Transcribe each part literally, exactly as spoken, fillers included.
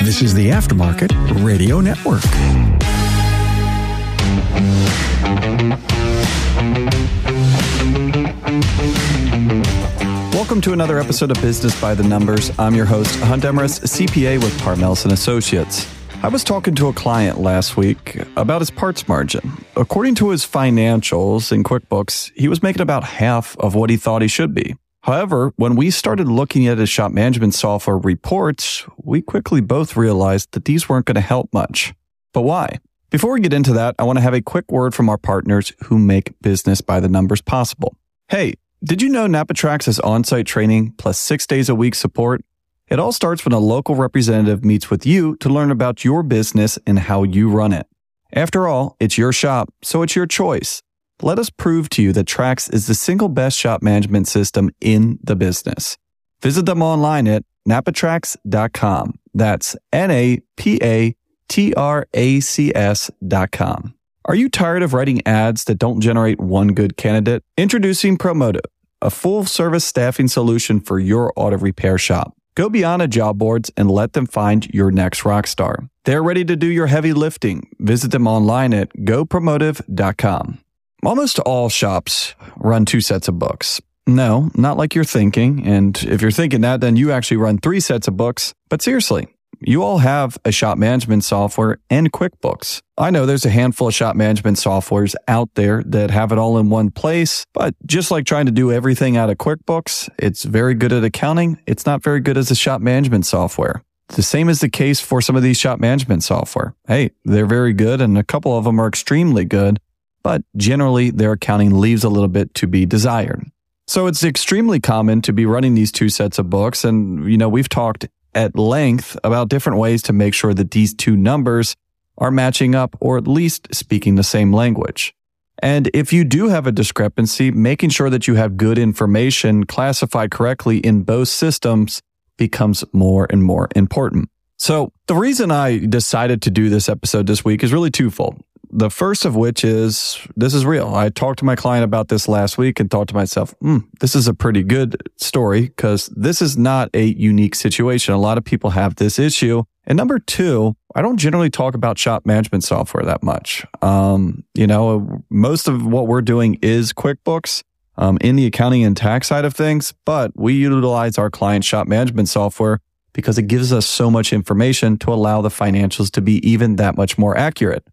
This is the Aftermarket Radio Network. Welcome to another episode of Business by the Numbers. I'm your host, Hunt Emeris, C P A with Paar Melis and Associates. I was talking to a client last week about his parts margin. According to his financials in QuickBooks, he was making about half of what he thought he should be. However, when we started looking at his shop management software reports, we quickly both realized that these weren't going to help much. But why? Before we get into that, I want to have a quick word from our partners who make Business by the Numbers possible. Hey, did you know NAPA TRACS has on-site training plus six days a week support? It all starts when a local representative meets with you to learn about your business and how you run it. After all, it's your shop, so it's your choice. Let us prove to you that TRACS is the single best shop management system in the business. Visit them online at napa tracks dot com. That's N A P A T R A C S dot com. Are you tired of writing ads that don't generate one good candidate? Introducing Promotive, a full-service staffing solution for your auto repair shop. Go beyond the job boards and let them find your next rock star. They're ready to do your heavy lifting. Visit them online at go promotive dot com. Almost all shops run two sets of books. No, not like you're thinking. And if you're thinking that, then you actually run three sets of books. But seriously, you all have a shop management software and QuickBooks. I know there's a handful of shop management softwares out there that have it all in one place. But just like trying to do everything out of QuickBooks, it's very good at accounting. It's not very good as a shop management software. The same is the case for some of these shop management software. Hey, they're very good, and a couple of them are extremely good. But generally, their accounting leaves a little bit to be desired. So it's extremely common to be running these two sets of books. And, you know, we've talked at length about different ways to make sure that these two numbers are matching up or at least speaking the same language. And if you do have a discrepancy, making sure that you have good information classified correctly in both systems becomes more and more important. So the reason I decided to do this episode this week is really twofold. The first of which is, this is real. I talked to my client about this last week and thought to myself, hmm, this is a pretty good story because this is not a unique situation. A lot of people have this issue. And number two, I don't generally talk about shop management software that much. Um, you know, most of what we're doing is QuickBooks um, in the accounting and tax side of things, but we utilize our client shop management software because it gives us so much information to allow the financials to be even that much more accurate.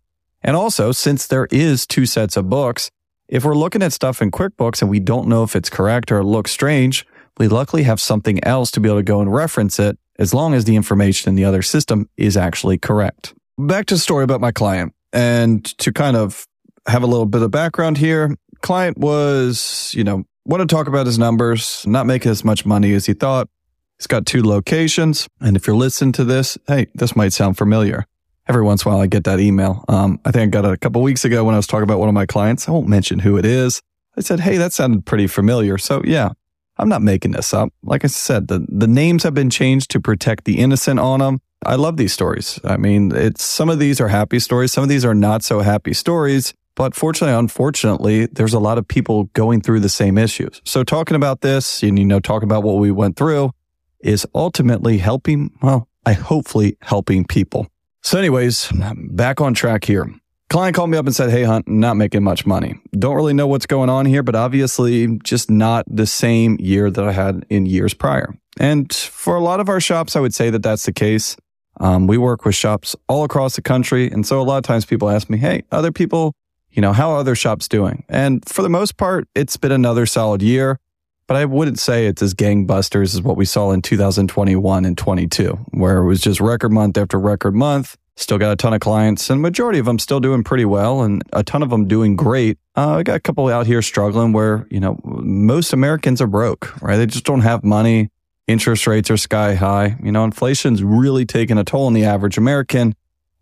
And also, since there is two sets of books, if we're looking at stuff in QuickBooks and we don't know if it's correct or looks strange, we luckily have something else to be able to go and reference it as long as the information in the other system is actually correct. Back to the story about my client. And to kind of have a little bit of background here, client was, you know, wanted to talk about his numbers, not making as much money as he thought. He's got two locations. And if you're listening to this, hey, this might sound familiar. Every once in a while, I get that email. Um, I think I got it a couple of weeks ago when I was talking about one of my clients. I won't mention who it is. I said, hey, that sounded pretty familiar. So yeah, I'm not making this up. Like I said, the, the names have been changed to protect the innocent on them. I love these stories. I mean, it's some of these are happy stories. Some of these are not so happy stories. But fortunately, unfortunately, there's a lot of people going through the same issues. So talking about this and, you know, talking about what we went through is ultimately helping, well, I hopefully helping people. So anyways, back on track here. Client called me up and said, hey, Hunt, not making much money. Don't really know what's going on here, but obviously just not the same year that I had in years prior. And for a lot of our shops, I would say that that's the case. Um, we work with shops all across the country. And so a lot of times people ask me, hey, other people, you know, how are other shops doing? And for the most part, it's been another solid year. But I wouldn't say it's as gangbusters as what we saw in two thousand twenty-one and twenty-two, where it was just record month after record month. Still got a ton of clients, and majority of them still doing pretty well, and a ton of them doing great. Uh, I got a couple out here struggling where, you know, most Americans are broke, right? They just don't have money. Interest rates are sky high. You know, inflation's really taking a toll on the average American,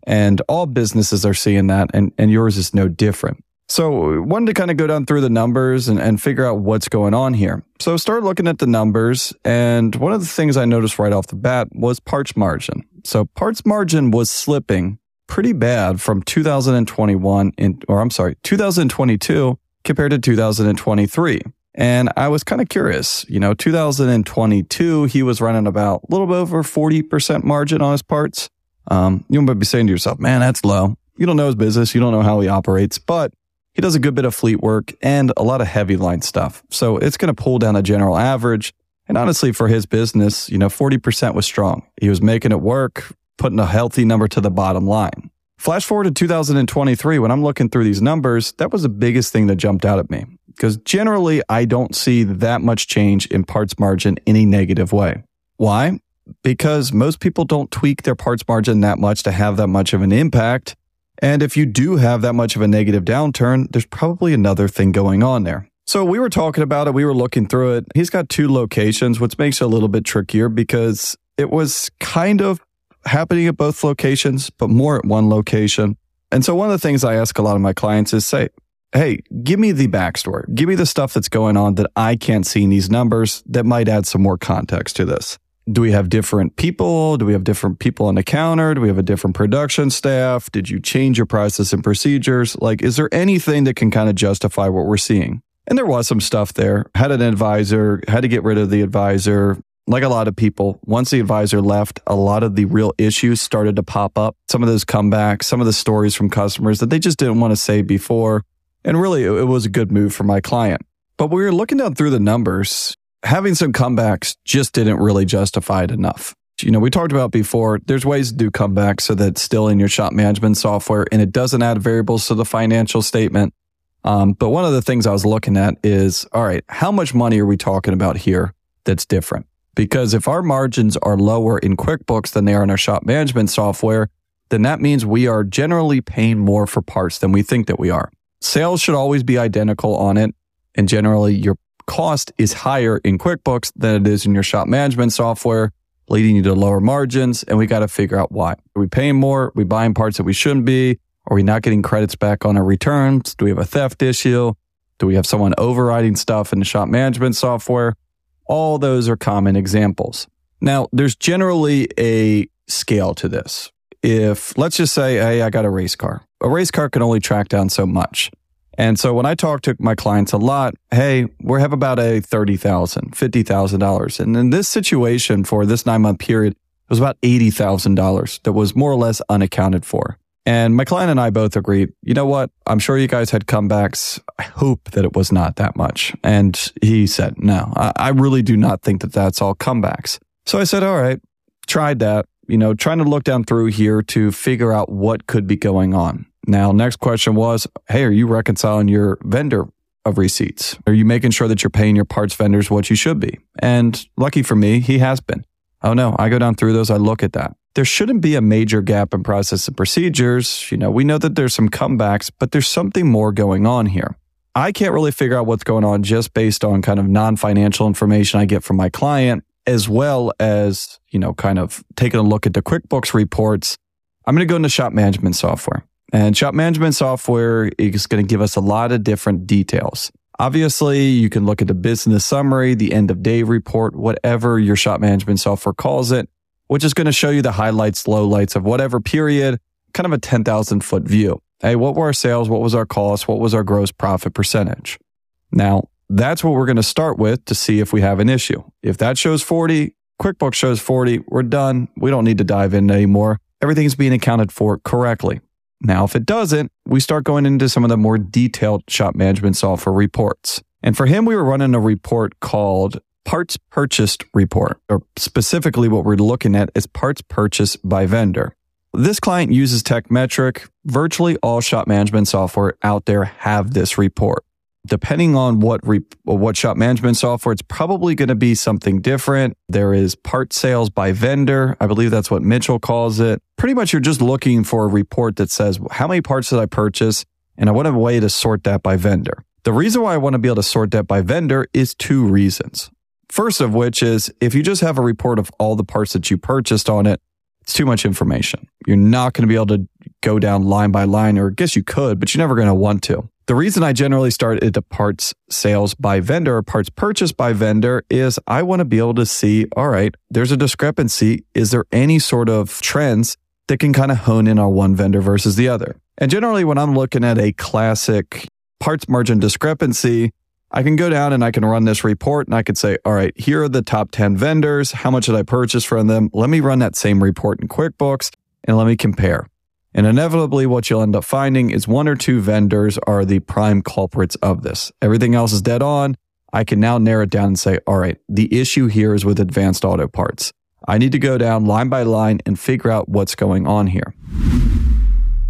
and all businesses are seeing that, and, and yours is no different. So wanted to kind of go down through the numbers and, and figure out what's going on here. So started looking at the numbers, and one of the things I noticed right off the bat was parts margin. So parts margin was slipping pretty bad from twenty twenty-one, in, or I'm sorry, twenty twenty-two compared to twenty twenty-three. And I was kind of curious, you know, two thousand twenty-two, he was running about a little bit over forty percent margin on his parts. Um, you might be saying to yourself, man, that's low. You don't know his business. You don't know how he operates, but he does a good bit of fleet work and a lot of heavy line stuff. So it's going to pull down a general average. And honestly, for his business, you know, forty percent was strong. He was making it work, putting a healthy number to the bottom line. Flash forward to two thousand twenty-three, when I'm looking through these numbers, that was the biggest thing that jumped out at me. Because generally, I don't see that much change in parts margin in a negative way. Why? Because most people don't tweak their parts margin that much to have that much of an impact. And if you do have that much of a negative downturn, there's probably another thing going on there. So we were talking about it. We were looking through it. He's got two locations, which makes it a little bit trickier because it was kind of happening at both locations, but more at one location. And so one of the things I ask a lot of my clients is say, hey, give me the backstory. Give me the stuff that's going on that I can't see in these numbers that might add some more context to this. Do we have different people? Do we have different people on the counter? Do we have a different production staff? Did you change your process and procedures? Like, is there anything that can kind of justify what we're seeing? And there was some stuff there. Had an advisor, had to get rid of the advisor. Like a lot of people, once the advisor left, a lot of the real issues started to pop up. Some of those comebacks, some of the stories from customers that they just didn't want to say before. And really, it was a good move for my client. But we were looking down through the numbers. Having some comebacks just didn't really justify it enough. You know, we talked about before, there's ways to do comebacks so that it's still in your shop management software and it doesn't add variables to the financial statement. Um, but one of the things I was looking at is, all right, how much money are we talking about here that's different? Because if our margins are lower in QuickBooks than they are in our shop management software, then that means we are generally paying more for parts than we think that we are. Sales should always be identical on it. And generally, your cost is higher in QuickBooks than it is in your shop management software, leading you to lower margins. And we got to figure out why. Are we paying more? Are we buying parts that we shouldn't be? Are we not getting credits back on our returns? Do we have a theft issue? Do we have someone overriding stuff in the shop management software? All those are common examples. Now, there's generally a scale to this. If, let's just say, hey, I got a race car. A race car can only track down so much. And so when I talk to my clients a lot, hey, we have about a thirty thousand dollars, fifty thousand dollars. And in this situation for this nine-month period, it was about eighty thousand dollars that was more or less unaccounted for. And my client and I both agreed, you know what? I'm sure you guys had comebacks. I hope that it was not that much. And he said, no, I, I really do not think that that's all comebacks. So I said, all right, tried that, you know, trying to look down through here to figure out what could be going on. Now, next question was, hey, are you reconciling your vendor of receipts? Are you making sure that you're paying your parts vendors what you should be? And lucky for me, he has been. Oh no, I go down through those, I look at that. There shouldn't be a major gap in process and procedures. You know, we know that there's some comebacks, but there's something more going on here. I can't really figure out what's going on just based on kind of non-financial information I get from my client, as well as, you know, kind of taking a look at the QuickBooks reports. I'm going to go into shop management software. And shop management software is going to give us a lot of different details. Obviously, you can look at the business summary, the end of day report, whatever your shop management software calls it, which is going to show you the highlights, lowlights of whatever period, kind of a ten thousand foot view. Hey, what were our sales? What was our cost? What was our gross profit percentage? Now, that's what we're going to start with to see if we have an issue. If that shows forty, QuickBooks shows forty, we're done. We don't need to dive in anymore. Everything's being accounted for correctly. Now, if it doesn't, we start going into some of the more detailed shop management software reports. And for him, we were running a report called Parts Purchased Report, or specifically what we're looking at is parts purchased by vendor. This client uses TechMetric. Virtually all shop management software out there have this report. Depending on what re- what shop management software, it's probably going to be something different. There is part sales by vendor. I believe that's what Mitchell calls it. Pretty much you're just looking for a report that says, how many parts did I purchase? And I want a way to sort that by vendor. The reason why I want to be able to sort that by vendor is two reasons. First of which is, if you just have a report of all the parts that you purchased on it, it's too much information. You're not going to be able to go down line by line, or I guess you could, but you're never going to want to. The reason I generally start at the parts sales by vendor or parts purchased by vendor is I want to be able to see, all right, there's a discrepancy. Is there any sort of trends that can kind of hone in on one vendor versus the other? And generally, when I'm looking at a classic parts margin discrepancy, I can go down and I can run this report and I could say, all right, here are the top ten vendors. How much did I purchase from them? Let me run that same report in QuickBooks and let me compare. And inevitably, what you'll end up finding is one or two vendors are the prime culprits of this. Everything else is dead on. I can now narrow it down and say, all right, the issue here is with Advanced Auto Parts. I need to go down line by line and figure out what's going on here.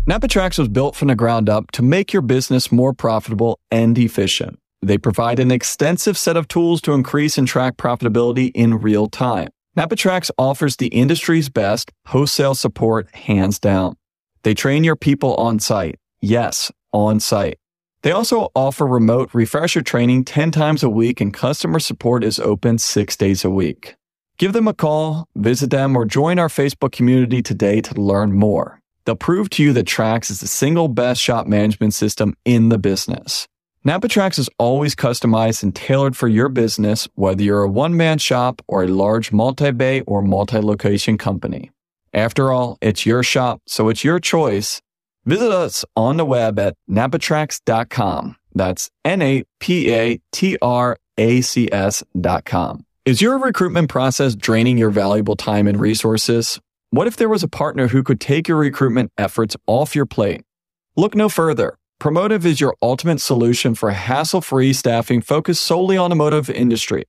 NAPA TRACS was built from the ground up to make your business more profitable and efficient. They provide an extensive set of tools to increase and track profitability in real time. NAPA TRACS offers the industry's best wholesale support hands down. They train your people on site. Yes, on site. They also offer remote refresher training ten times a week, and customer support is open six days a week. Give them a call, visit them, or join our Facebook community today to learn more. They'll prove to you that TRACS is the single best shop management system in the business. NAPA TRACS is always customized and tailored for your business, whether you're a one-man shop or a large multi-bay or multi-location company. After all, it's your shop, so it's your choice. Visit us on the web at napa tracks dot com. That's N A P A T R A C S dot com. Is your recruitment process draining your valuable time and resources? What if there was a partner who could take your recruitment efforts off your plate? Look no further. Promotive is your ultimate solution for hassle-free staffing focused solely on the motive industry.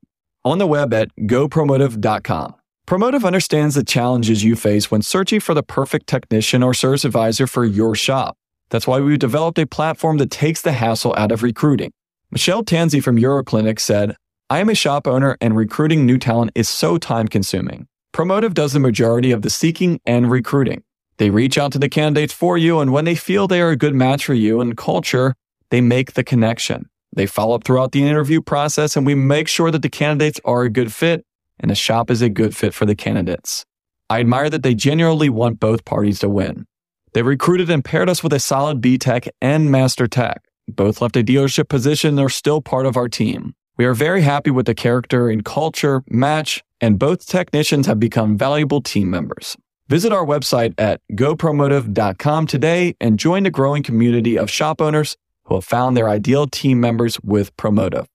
On the web at go promotive dot com. Promotive understands the challenges you face when searching for the perfect technician or service advisor for your shop. That's why we developed a platform that takes the hassle out of recruiting. Michelle Tanzi from EuroClinic said, "I am a shop owner and recruiting new talent is so time-consuming. Promotive does the majority of the seeking and recruiting. They reach out to the candidates for you, and when they feel they are a good match for you and culture, they make the connection. They follow up throughout the interview process, and we make sure that the candidates are a good fit and the shop is a good fit for the candidates. I admire that they genuinely want both parties to win. They recruited and paired us with a solid B Tech and Master Tech. Both left a dealership position and are still part of our team. We are very happy with the character and culture match, and both technicians have become valuable team members." Visit our website at go promotive dot com today and join the growing community of shop owners who have found their ideal team members with Promotive.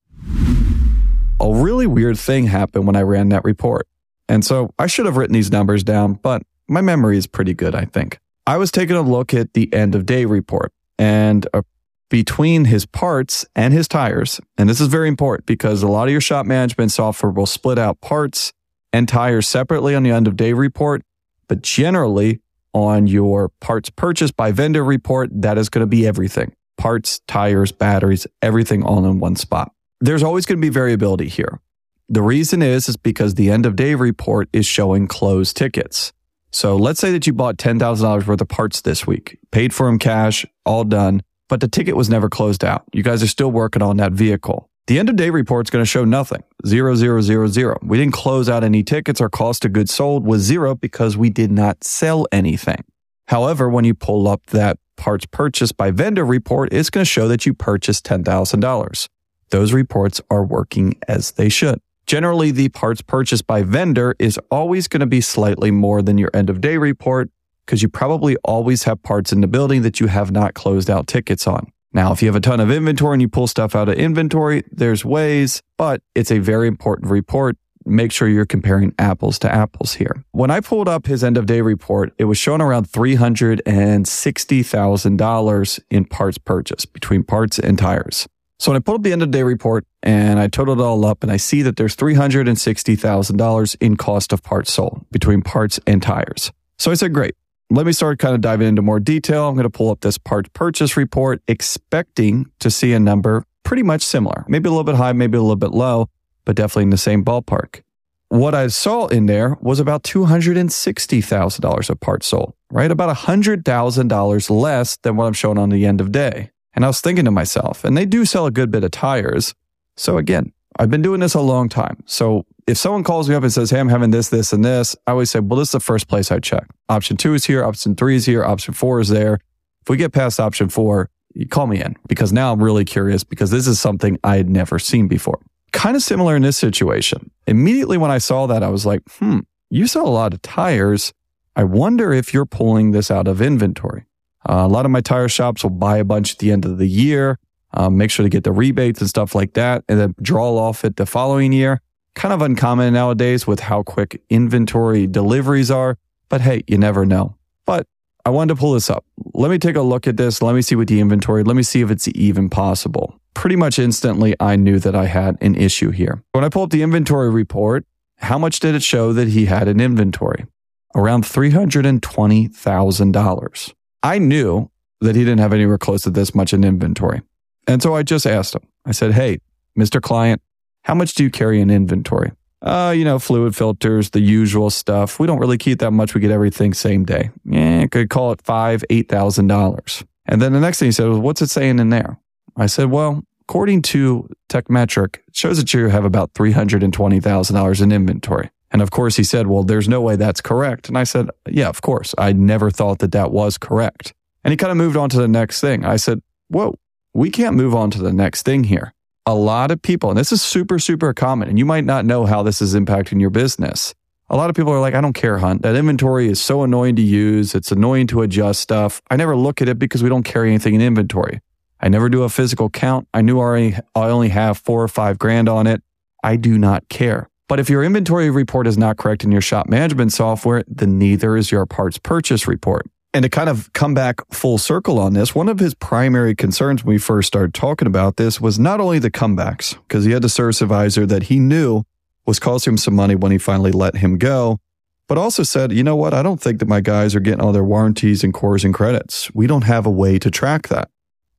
A really weird thing happened when I ran that report. And so I should have written these numbers down, but my memory is pretty good, I think. I was taking a look at the end of day report, and uh, between his parts and his tires, and this is very important because a lot of your shop management software will split out parts and tires separately on the end of day report, but generally on your parts purchased by vendor report, that is going to be everything. Parts, tires, batteries, everything all in one spot. There's always going to be variability here. The reason is, is because the end of day report is showing closed tickets. So let's say that you bought ten thousand dollars worth of parts this week, paid for them cash, all done, but the ticket was never closed out. You guys are still working on that vehicle. The end of day report is going to show nothing. Zero, zero, zero, zero. We didn't close out any tickets. Our cost of goods sold was zero because we did not sell anything. However, when you pull up that parts purchased by vendor report, it's going to show that you purchased ten thousand dollars. Those reports are working as they should. Generally, the parts purchased by vendor is always going to be slightly more than your end of day report because you probably always have parts in the building that you have not closed out tickets on. Now, if you have a ton of inventory and you pull stuff out of inventory, there's ways, but it's a very important report. Make sure you're comparing apples to apples here. When I pulled up his end of day report, it was showing around three hundred sixty thousand dollars in parts purchased between parts and tires. So when I pulled up the end of day report and I totaled it all up and I see that there's three hundred sixty thousand dollars in cost of parts sold between parts and tires. So I said, great, let me start kind of diving into more detail. I'm going to pull up this part purchase report expecting to see a number pretty much similar, maybe a little bit high, maybe a little bit low, but definitely in the same ballpark. What I saw in there was about two hundred sixty thousand dollars of parts sold, right? About one hundred thousand dollars less than what I'm showing on the end of day. And I was thinking to myself, and they do sell a good bit of tires. So again, I've been doing this a long time. So if someone calls me up and says, hey, I'm having this, this, and this, I always say, well, this is the first place I check. Option two is here. Option three is here. Option four is there. If we get past option four, you call me in because now I'm really curious because this is something I had never seen before. Kind of similar in this situation. Immediately when I saw that, I was like, hmm, you sell a lot of tires. I wonder if you're pulling this out of inventory. Uh, a lot of my tire shops will buy a bunch at the end of the year. um, make sure to get the rebates and stuff like that, and then draw off it the following year. Kind of uncommon nowadays with how quick inventory deliveries are, but hey, you never know. But I wanted to pull this up. Let me take a look at this. Let me see what the inventory, let me see if it's even possible. Pretty much instantly, I knew that I had an issue here. When I pull up the inventory report, how much did it show that he had in inventory? Around three hundred twenty thousand dollars. I knew that he didn't have anywhere close to this much in inventory. And so I just asked him. I said, hey, Mister Client, how much do you carry in inventory? Uh, you know, fluid filters, the usual stuff. We don't really keep that much. We get everything same day. Yeah, could call it five, eight thousand dollars. And then the next thing he said was, what's it saying in there? I said, well, according to TechMetric, it shows that you have about three hundred and twenty thousand dollars in inventory. And of course, he said, well, there's no way that's correct. And I said, yeah, of course. I never thought that that was correct. And he kind of moved on to the next thing. I said, whoa, we can't move on to the next thing here. A lot of people, and this is super, super common, and you might not know how this is impacting your business. A lot of people are like, I don't care, Hunt. That inventory is so annoying to use. It's annoying to adjust stuff. I never look at it because we don't carry anything in inventory. I never do a physical count. I knew already, I only have four or five grand on it. I do not care. But if your inventory report is not correct in your shop management software, then neither is your parts purchase report. And to kind of come back full circle on this, one of his primary concerns when we first started talking about this was not only the comebacks, because he had a service advisor that he knew was costing him some money when he finally let him go, but also said, you know what, I don't think that my guys are getting all their warranties and cores and credits. We don't have a way to track that.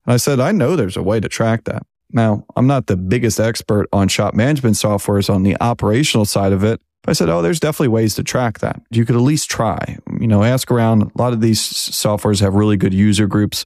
And I said, I know there's a way to track that. Now, I'm not the biggest expert on shop management softwares on the operational side of it, but I said, oh, there's definitely ways to track that. You could at least try, you know, ask around. A lot of these softwares have really good user groups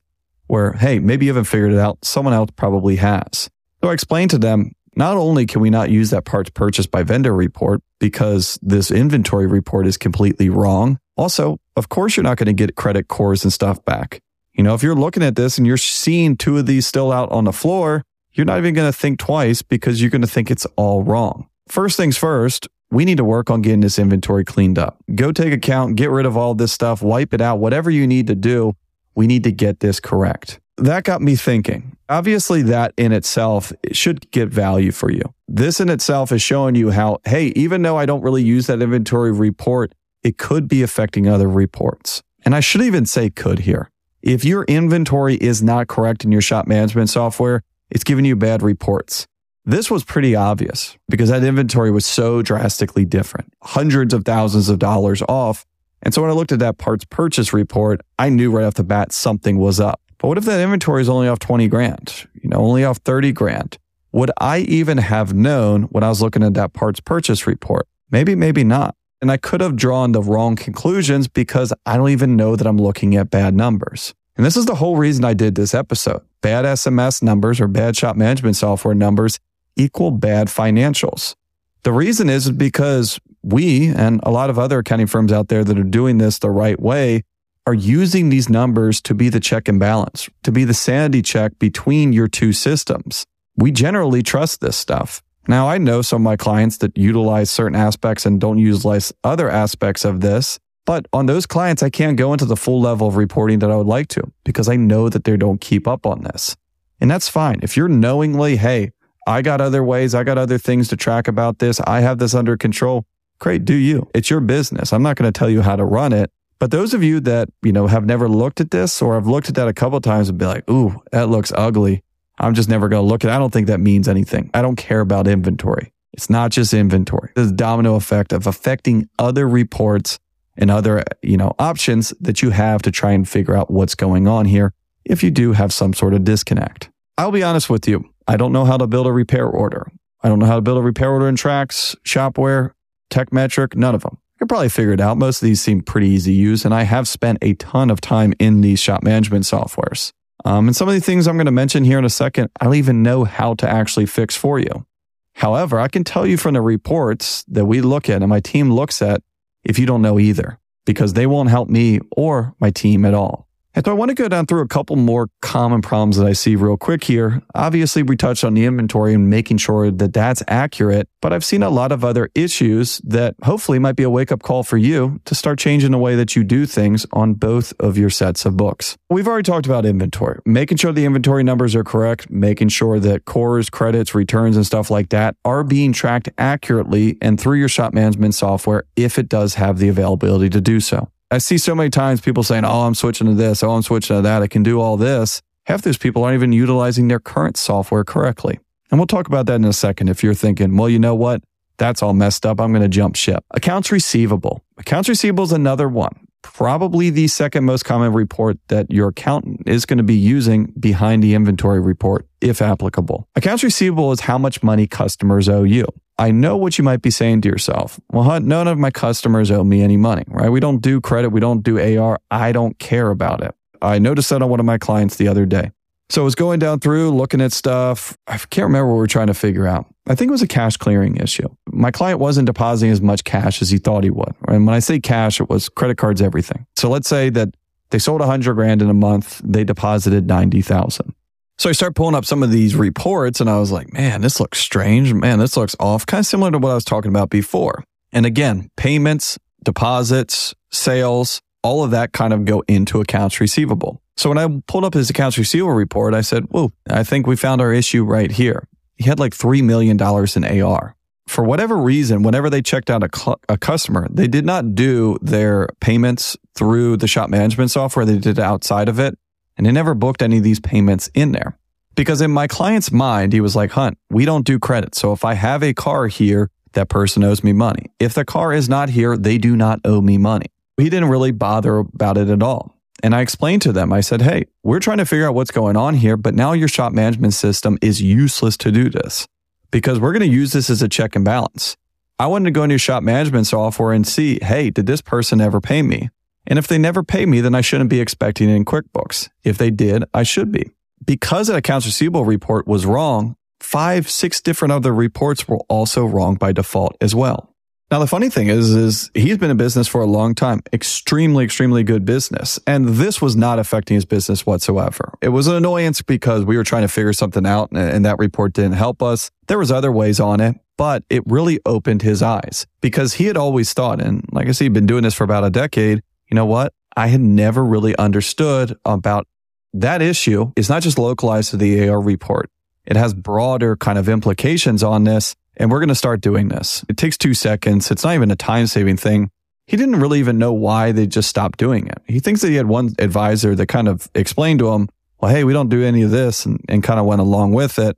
where, hey, maybe you haven't figured it out. Someone else probably has. So I explained to them, not only can we not use that parts purchased by vendor report because this inventory report is completely wrong. Also, of course, you're not going to get credit cores and stuff back. You know, if you're looking at this and you're seeing two of these still out on the floor, you're not even going to think twice because you're going to think it's all wrong. First things first, we need to work on getting this inventory cleaned up. Go take a count, get rid of all this stuff, wipe it out, whatever you need to do. We need to get this correct. That got me thinking. Obviously, that in itself it should get value for you. This in itself is showing you how, hey, even though I don't really use that inventory report, it could be affecting other reports. And I should even say could here. If your inventory is not correct in your shop management software, it's giving you bad reports. This was pretty obvious because that inventory was so drastically different, hundreds of thousands of dollars off. And so when I looked at that parts purchase report, I knew right off the bat something was up. But what if that inventory is only off twenty grand, you know, only off thirty grand? Would I even have known when I was looking at that parts purchase report? Maybe, maybe not. And I could have drawn the wrong conclusions because I don't even know that I'm looking at bad numbers. And this is the whole reason I did this episode. Bad S M S numbers or bad shop management software numbers equal bad financials. The reason is because we and a lot of other accounting firms out there that are doing this the right way are using these numbers to be the check and balance, to be the sanity check between your two systems. We generally trust this stuff. Now, I know some of my clients that utilize certain aspects and don't utilize other aspects of this. But on those clients, I can't go into the full level of reporting that I would like to because I know that they don't keep up on this. And that's fine. If you're knowingly, hey, I got other ways, I got other things to track about this, I have this under control, great, do you. It's your business. I'm not going to tell you how to run it. But those of you that, you know, have never looked at this or have looked at that a couple of times and be like, ooh, that looks ugly. I'm just never going to look at it. I don't think that means anything. I don't care about inventory. It's not just inventory. There's a domino effect of affecting other reports and other, you know, options that you have to try and figure out what's going on here if you do have some sort of disconnect. I'll be honest with you. I don't know how to build a repair order. I don't know how to build a repair order in Trax, Shopware, TechMetric, none of them. I could probably figure it out. Most of these seem pretty easy to use, and I have spent a ton of time in these shop management softwares. Um, and some of the things I'm going to mention here in a second, I don't even know how to actually fix for you. However, I can tell you from the reports that we look at and my team looks at, if you don't know either, because they won't help me or my team at all. And so I want to go down through a couple more common problems that I see real quick here. Obviously, we touched on the inventory and making sure that that's accurate, but I've seen a lot of other issues that hopefully might be a wake-up call for you to start changing the way that you do things on both of your sets of books. We've already talked about inventory, making sure the inventory numbers are correct, making sure that cores, credits, returns, and stuff like that are being tracked accurately and through your shop management software if it does have the availability to do so. I see so many times people saying, oh, I'm switching to this. Oh, I'm switching to that. I can do all this. Half those people aren't even utilizing their current software correctly. And we'll talk about that in a second. If you're thinking, well, you know what? That's all messed up. I'm going to jump ship. Accounts receivable. Accounts receivable is another one. Probably the second most common report that your accountant is going to be using behind the inventory report, if applicable. Accounts receivable is how much money customers owe you. I know what you might be saying to yourself. Well, Hunt, none of my customers owe me any money, right? We don't do credit. We don't do A R. I don't care about it. I noticed that on one of my clients the other day. So I was going down through, looking at stuff. I can't remember what we were trying to figure out. I think it was a cash clearing issue. My client wasn't depositing as much cash as he thought he would. And when I say cash, it was credit cards, everything. So let's say that they sold a hundred grand in a month. They deposited ninety thousand. So I start pulling up some of these reports and I was like, man, this looks strange. Man, this looks off. Kind of similar to what I was talking about before. And again, payments, deposits, sales, all of that kind of go into accounts receivable. So when I pulled up his accounts receivable report, I said, whoa, I think we found our issue right here. He had like three million dollars in A R. For whatever reason, whenever they checked out a, cl- a customer, they did not do their payments through the shop management software. They did it outside of it. And they never booked any of these payments in there. Because in my client's mind, he was like, Hunt, we don't do credit. So if I have a car here, that person owes me money. If the car is not here, they do not owe me money. He didn't really bother about it at all. And I explained to them, I said, hey, we're trying to figure out what's going on here, but now your shop management system is useless to do this because we're going to use this as a check and balance. I wanted to go into your shop management software and see, hey, did this person ever pay me? And if they never pay me, then I shouldn't be expecting it in QuickBooks. If they did, I should be. Because an accounts receivable report was wrong, five, six different other reports were also wrong by default as well. Now, the funny thing is, is he's been in business for a long time, extremely, extremely good business. And this was not affecting his business whatsoever. It was an annoyance because we were trying to figure something out and that report didn't help us. There was other ways on it, but it really opened his eyes because he had always thought, and like I said, he'd been doing this for about a decade, you know what? I had never really understood about that issue. It's not just localized to the A R report. It has broader kind of implications on this. And we're going to start doing this. It takes two seconds. It's not even a time-saving thing. He didn't really even know why they just stopped doing it. He thinks that he had one advisor that kind of explained to him, well, hey, we don't do any of this and, and kind of went along with it.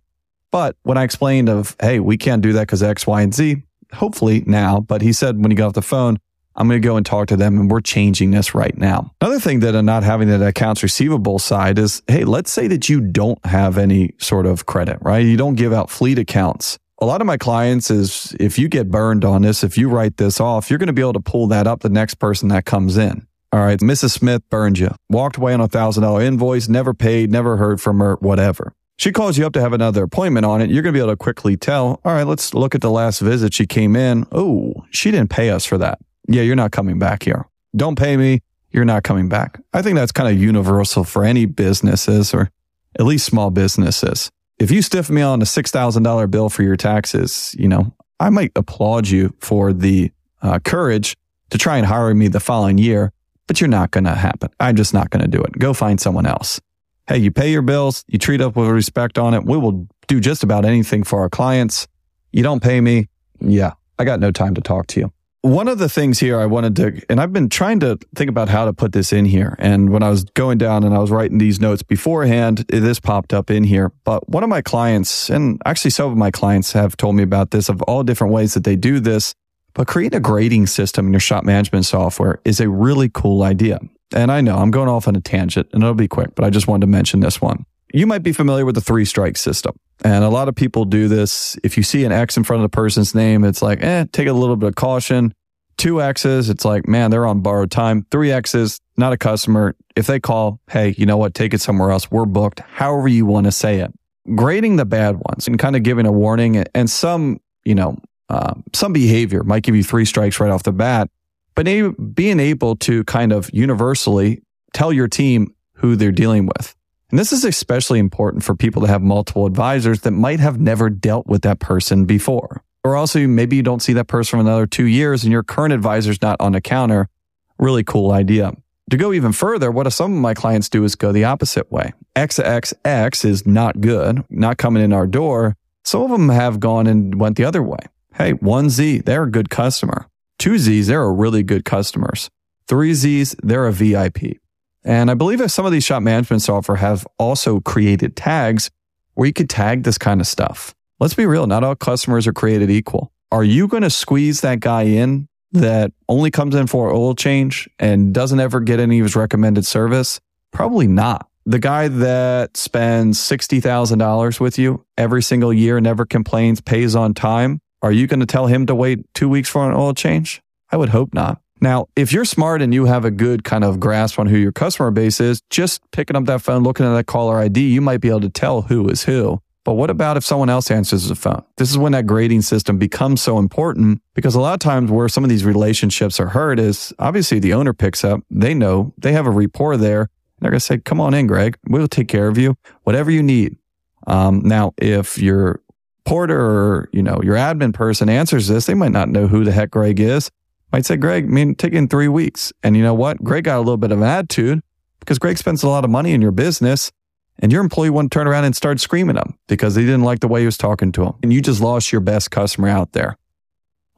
But when I explained of, hey, we can't do that because X, Y, and Z, hopefully now. But he said when he got off the phone, I'm going to go and talk to them and we're changing this right now. Another thing that I'm not having that accounts receivable side is, hey, let's say that you don't have any sort of credit, right? You don't give out fleet accounts. A lot of my clients is if you get burned on this, if you write this off, you're going to be able to pull that up the next person that comes in. All right, Missus Smith burned you, walked away on a one thousand dollars invoice, never paid, never heard from her, whatever. She calls you up to have another appointment on it. You're going to be able to quickly tell, all right, let's look at the last visit she came in. Oh, she didn't pay us for that. Yeah, you're not coming back here. Don't pay me. You're not coming back. I think that's kind of universal for any businesses or at least small businesses. If you stiff me on a six thousand dollars bill for your taxes, you know, I might applaud you for the uh, courage to try and hire me the following year, but you're not going to happen. I'm just not going to do it. Go find someone else. Hey, you pay your bills, you treat us with respect on it. We will do just about anything for our clients. You don't pay me. Yeah, I got no time to talk to you. One of the things here I wanted to, and I've been trying to think about how to put this in here. And when I was going down and I was writing these notes beforehand, this popped up in here. But one of my clients, and actually some of my clients have told me about this of all different ways that they do this, but creating a grading system in your shop management software is a really cool idea. And I know I'm going off on a tangent and it'll be quick, but I just wanted to mention this one. You might be familiar with the three strike system. And a lot of people do this. If you see an X in front of the person's name, it's like, eh, take a little bit of caution. Two X's, it's like, man, they're on borrowed time. Three X's, not a customer. If they call, hey, you know what? Take it somewhere else. We're booked. However you want to say it. Grading the bad ones and kind of giving a warning and some, you know, uh, some behavior might give you three strikes right off the bat. But being able to kind of universally tell your team, who they're dealing with. And this is especially important for people to have multiple advisors that might have never dealt with that person before. Or also, maybe you don't see that person for another two years and your current advisor's not on the counter. Really cool idea. To go even further, what some of my clients do is go the opposite way. triple X is not good, not coming in our door. Some of them have gone and went the other way. Hey, one Z, they're a good customer. two Zs, they're a really good customers. three Zs, they're a V I P. And I believe if some of these shop management software have also created tags where you could tag this kind of stuff. Let's be real, not all customers are created equal. Are you going to squeeze that guy in that only comes in for oil change and doesn't ever get any of his recommended service? Probably not. The guy that spends sixty thousand dollars with you every single year, never complains, pays on time, are you going to tell him to wait two weeks for an oil change? I would hope not. Now, if you're smart and you have a good kind of grasp on who your customer base is, just picking up that phone, looking at that caller I D, you might be able to tell who is who. But what about if someone else answers the phone? This is when that grading system becomes so important, because a lot of times where some of these relationships are hurt is obviously the owner picks up, they know, they have a rapport there, and they're going to say, come on in, Greg, we'll take care of you, whatever you need. Um, now, if your porter or you know your admin person answers this, they might not know who the heck Greg is. Might say, Greg, I mean, take in three weeks. And you know what? Greg got a little bit of an attitude because Greg spends a lot of money in your business. And your employee wouldn't turn around and start screaming at him because they didn't like the way he was talking to him. And you just lost your best customer out there. A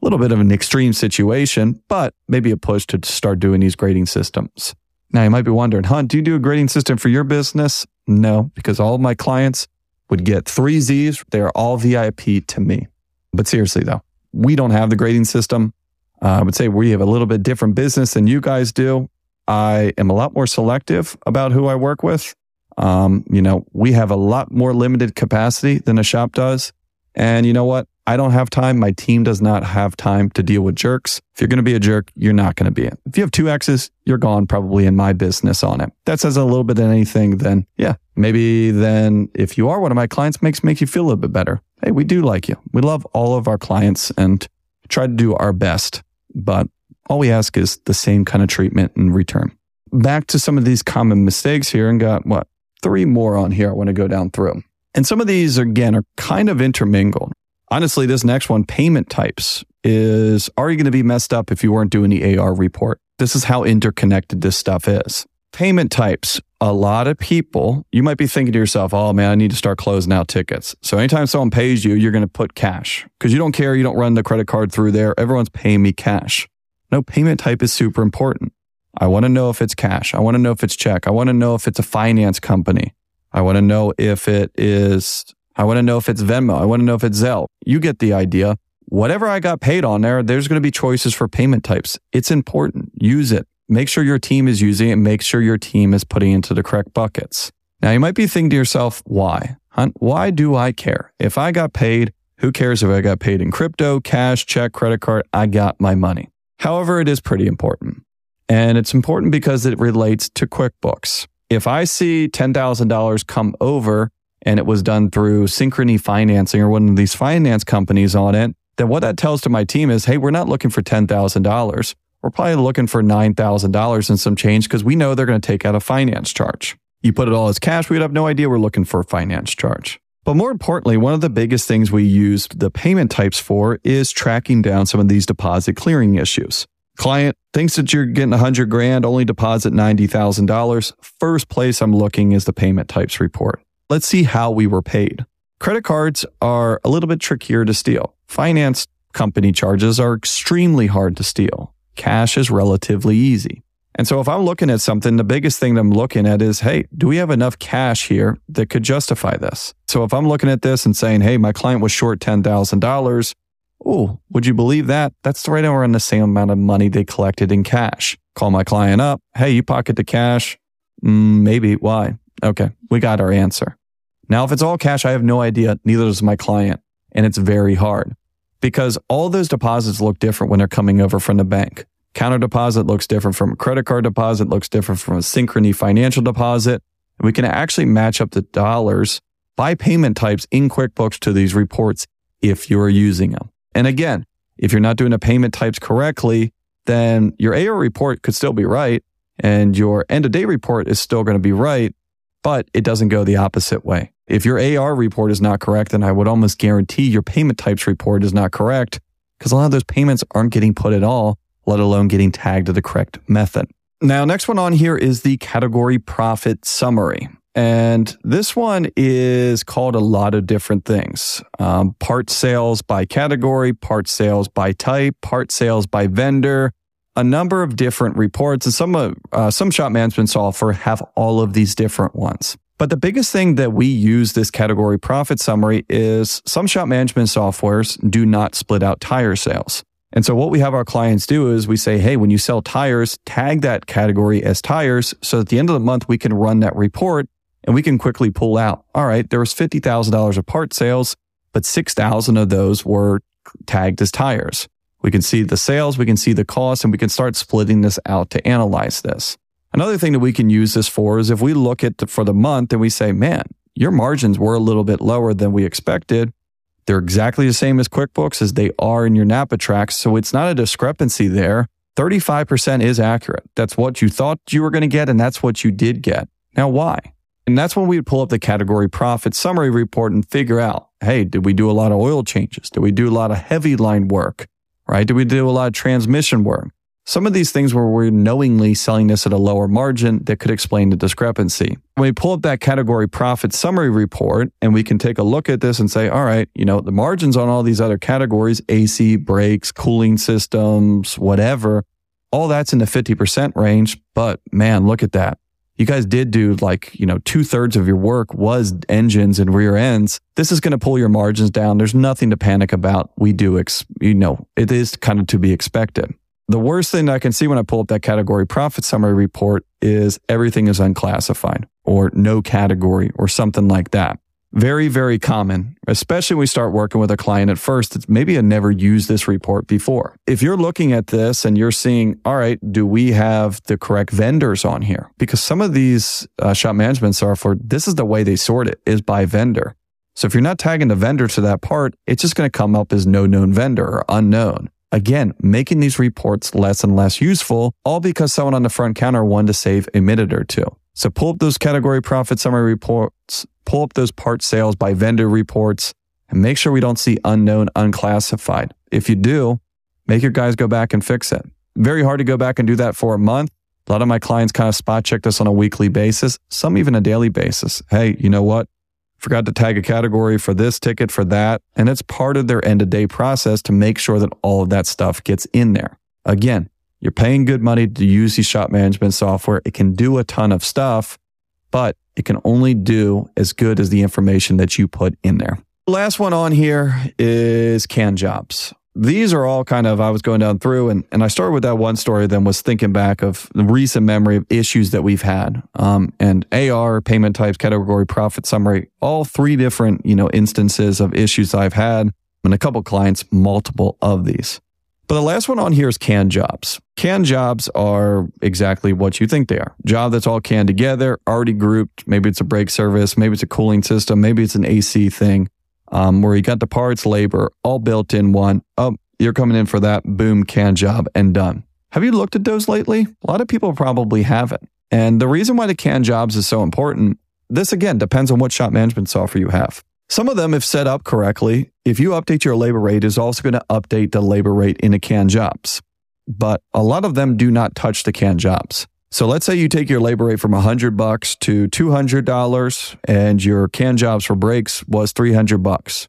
little bit of an extreme situation, but maybe a push to start doing these grading systems. Now, you might be wondering, Hunt, do you do a grading system for your business? No, because all of my clients would get three Zs. They're all V I P to me. But seriously, though, we don't have the grading system. Uh, I would say we have a little bit different business than you guys do. I am a lot more selective about who I work with. Um, you know, we have a lot more limited capacity than a shop does. And you know what? I don't have time. My team does not have time to deal with jerks. If you're going to be a jerk, you're not going to be in. If you have two X's, you're gone probably in my business on it. That says a little bit than anything. Then yeah, maybe then if you are one of my clients, makes make you feel a little bit better. Hey, we do like you. We love all of our clients and try to do our best. But all we ask is the same kind of treatment in return. Back to some of these common mistakes here, and got what? Three more on here I want to go down through. And some of these, again, are kind of intermingled. Honestly, this next one, payment types, is already going to be messed up if you weren't doing the A R report. This is how interconnected this stuff is. Payment types. A lot of people, you might be thinking to yourself, oh man, I need to start closing out tickets. So anytime someone pays you, you're going to put cash because you don't care. You don't run the credit card through there. Everyone's paying me cash. No, payment type is super important. I want to know if it's cash. I want to know if it's check. I want to know if it's a finance company. I want to know if it is, I want to know if it's Venmo. I want to know if it's Zelle. You get the idea. Whatever I got paid on there, there's going to be choices for payment types. It's important. Use it. Make sure your team is using it. Make sure your team is putting into the correct buckets. Now, you might be thinking to yourself, why? Hunt, why do I care? If I got paid, who cares if I got paid in crypto, cash, check, credit card? I got my money. However, it is pretty important. And it's important because it relates to QuickBooks. If I see ten thousand dollars come over and it was done through Synchrony financing or one of these finance companies on it, then what that tells to my team is, hey, we're not looking for ten thousand dollars. We're probably looking for nine thousand dollars and some change because we know they're going to take out a finance charge. You put it all as cash, we'd have no idea we're looking for a finance charge. But more importantly, one of the biggest things we use the payment types for is tracking down some of these deposit clearing issues. Client thinks that you're getting one hundred grand, only deposit ninety thousand dollars. First place I'm looking is the payment types report. Let's see how we were paid. Credit cards are a little bit trickier to steal. Finance company charges are extremely hard to steal. Cash is relatively easy. And so if I'm looking at something, the biggest thing that I'm looking at is, hey, do we have enough cash here that could justify this? So if I'm looking at this and saying, hey, my client was short ten thousand dollars, oh, would you believe that? That's right around the same amount of money they collected in cash. Call my client up. Hey, you pocket the cash? Mm, maybe. Why? Okay, we got our answer. Now, if it's all cash, I have no idea. Neither does my client. And it's very hard because all those deposits look different when they're coming over from the bank. Counter deposit looks different from a credit card deposit, looks different from a Synchrony financial deposit. And we can actually match up the dollars by payment types in QuickBooks to these reports if you're using them. And again, if you're not doing the payment types correctly, then your A R report could still be right. and your end-of-day report is still going to be right, but it doesn't go the opposite way. If your A R report is not correct, then I would almost guarantee your payment types report is not correct, because a lot of those payments aren't getting put at all, let alone getting tagged to the correct method. Now, next one on here is the category profit summary. And this one is called a lot of different things. Um, part sales by category, part sales by type, part sales by vendor, a number of different reports. And some uh, some shop management software have all of these different ones. But the biggest thing that we use this category profit summary is some shop management softwares do not split out tire sales. And so what we have our clients do is we say, hey, when you sell tires, tag that category as tires. So at the end of the month, we can run that report and we can quickly pull out, all right, there was fifty thousand dollars of part sales, but six thousand of those were tagged as tires. We can see the sales, we can see the cost, and we can start splitting this out to analyze this. Another thing that we can use this for is if we look at the, for the month and we say, man, your margins were a little bit lower than we expected. They're exactly the same as QuickBooks as they are in your NAPA tracks. So it's not a discrepancy there. thirty-five percent is accurate. That's what you thought you were going to get, and that's what you did get. Now, why? And that's when we would pull up the category profit summary report and figure out, hey, did we do a lot of oil changes? Did we do a lot of heavy line work? Right? Did we do a lot of transmission work? Some of these things where we're knowingly selling this at a lower margin that could explain the discrepancy. When we pull up that category profit summary report and we can take a look at this and say, all right, you know, the margins on all these other categories, A C, brakes, cooling systems, whatever, all that's in the fifty percent range. But man, look at that. You guys did do like, you know, two thirds of your work was engines and rear ends. This is going to pull your margins down. There's nothing to panic about. We do, ex- you know, it is kind of to be expected. The worst thing I can see when I pull up that category profit summary report is everything is unclassified or no category or something like that. Very, very common, especially when we start working with a client at first that maybe had never used this report before. If you're looking at this and you're seeing, all right, do we have the correct vendors on here? Because some of these uh, shop management software, this is the way they sort it, is by vendor. So if you're not tagging the vendor to that part, it's just going to come up as no known vendor or unknown. Again, making these reports less and less useful, all because someone on the front counter wanted to save a minute or two. So pull up those category profit summary reports, pull up those part sales by vendor reports, and make sure we don't see unknown, unclassified. If you do, make your guys go back and fix it. Very hard to go back and do that for a month. A lot of my clients kind of spot check this on a weekly basis, some even a daily basis. Hey, you know what? Forgot to tag a category for this ticket, for that. And it's part of their end-of-day process to make sure that all of that stuff gets in there. Again, you're paying good money to use the shop management software. It can do a ton of stuff, but it can only do as good as the information that you put in there. Last one on here is can jobs. These are all kind of, I was going down through and, and I started with that one story, then was thinking back of the recent memory of issues that we've had. Um, and A R, payment types, category, profit summary, all three different, you know, instances of issues I've had, and a couple clients, multiple of these. But the last one on here is canned jobs. Canned jobs are exactly what you think they are. Job that's all canned together, already grouped. Maybe it's a brake service, maybe it's a cooling system, maybe it's an A C thing. Um, where you got the parts, labor, all built in one. Oh, you're coming in for that. Boom, can job and done. Have you looked at those lately? A lot of people probably haven't. And the reason why the can jobs is so important, this again depends on what shop management software you have. Some of them, if set up correctly, if you update your labor rate, is also going to update the labor rate in the can jobs. But a lot of them do not touch the can jobs. So let's say you take your labor rate from one hundred bucks to two hundred dollars and your can jobs for brakes was three hundred bucks.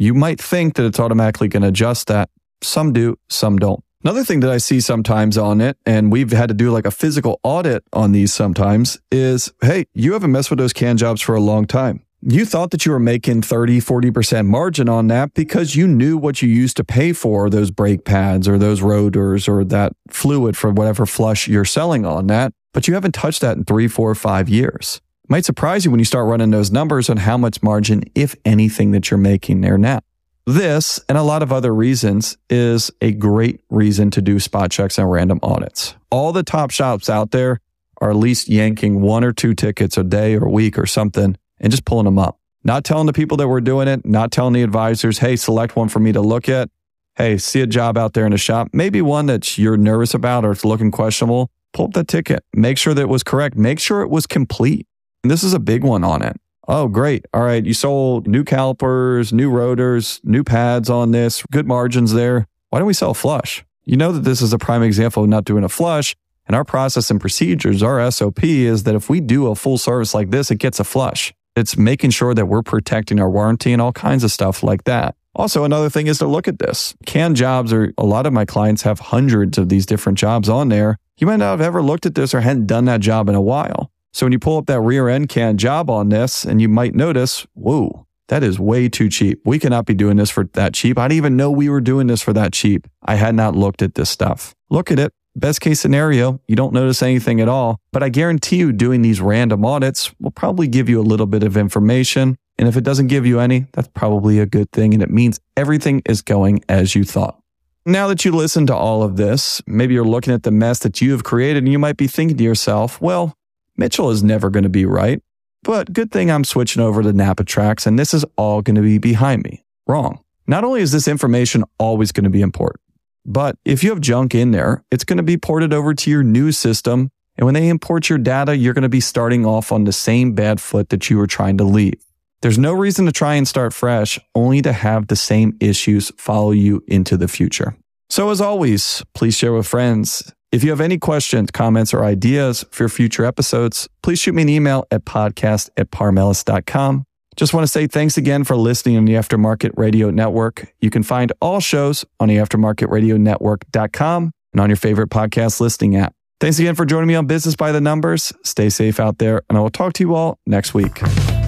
You might think that it's automatically going to adjust that. Some do, some don't. Another thing that I see sometimes on it, and we've had to do like a physical audit on these sometimes, is, hey, you haven't messed with those can jobs for a long time. You thought that you were making thirty, forty percent margin on that because you knew what you used to pay for those brake pads or those rotors or that fluid for whatever flush you're selling on that, but you haven't touched that in three, four, five years. It might surprise you when you start running those numbers on how much margin, if anything, that you're making there now. This, and a lot of other reasons, is a great reason to do spot checks and random audits. All the top shops out there are at least yanking one or two tickets a day or a week or something, and just pulling them up. Not telling the people that we're doing it, not telling the advisors, hey, select one for me to look at. Hey, see a job out there in the shop, maybe one that you're nervous about or it's looking questionable. pull up that ticket, make sure that it was correct, make sure it was complete. And this is a big one on it. Oh, great. All right. You sold new calipers, new rotors, new pads on this, good margins there. Why don't we sell a flush? You know that this is a prime example of not doing a flush. And our process and procedures, our S O P is that if we do a full service like this, it gets a flush. It's making sure that we're protecting our warranty and all kinds of stuff like that. Also, another thing is to look at this. Canned jobs are, a lot of my clients have hundreds of these different jobs on there. You might not have ever looked at this or hadn't done that job in a while. So when you pull up that rear end canned job on this and you might notice, whoa, that is way too cheap. We cannot be doing this for that cheap. I didn't even know we were doing this for that cheap. I had not looked at this stuff. Look at it. Best case scenario, you don't notice anything at all, but I guarantee you doing these random audits will probably give you a little bit of information. And if it doesn't give you any, that's probably a good thing. And it means everything is going as you thought. Now that you listen to all of this, maybe you're looking at the mess that you have created and you might be thinking to yourself, well, Mitchell is never going to be right, but good thing I'm switching over to NAPA TRACS and this is all going to be behind me. Wrong. Not only is this information always going to be important, but if you have junk in there, it's going to be ported over to your new system. And when they import your data, you're going to be starting off on the same bad foot that you were trying to leave. There's no reason to try and start fresh, only to have the same issues follow you into the future. So as always, please share with friends. If you have any questions, comments, or ideas for future episodes, please shoot me an email at podcast at parmelis.com. Just want to say thanks again for listening on the Aftermarket Radio Network. You can find all shows on the aftermarket radio network dot com and on your favorite podcast listening app. Thanks again for joining me on Business by the Numbers. Stay safe out there, and I will talk to you all next week.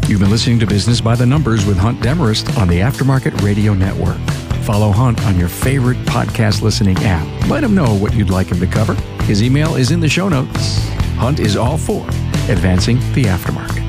You've been listening to Business by the Numbers with Hunt Emeris on the Aftermarket Radio Network. Follow Hunt on your favorite podcast listening app. Let him know what you'd like him to cover. His email is in the show notes. Hunt is all for advancing the aftermarket.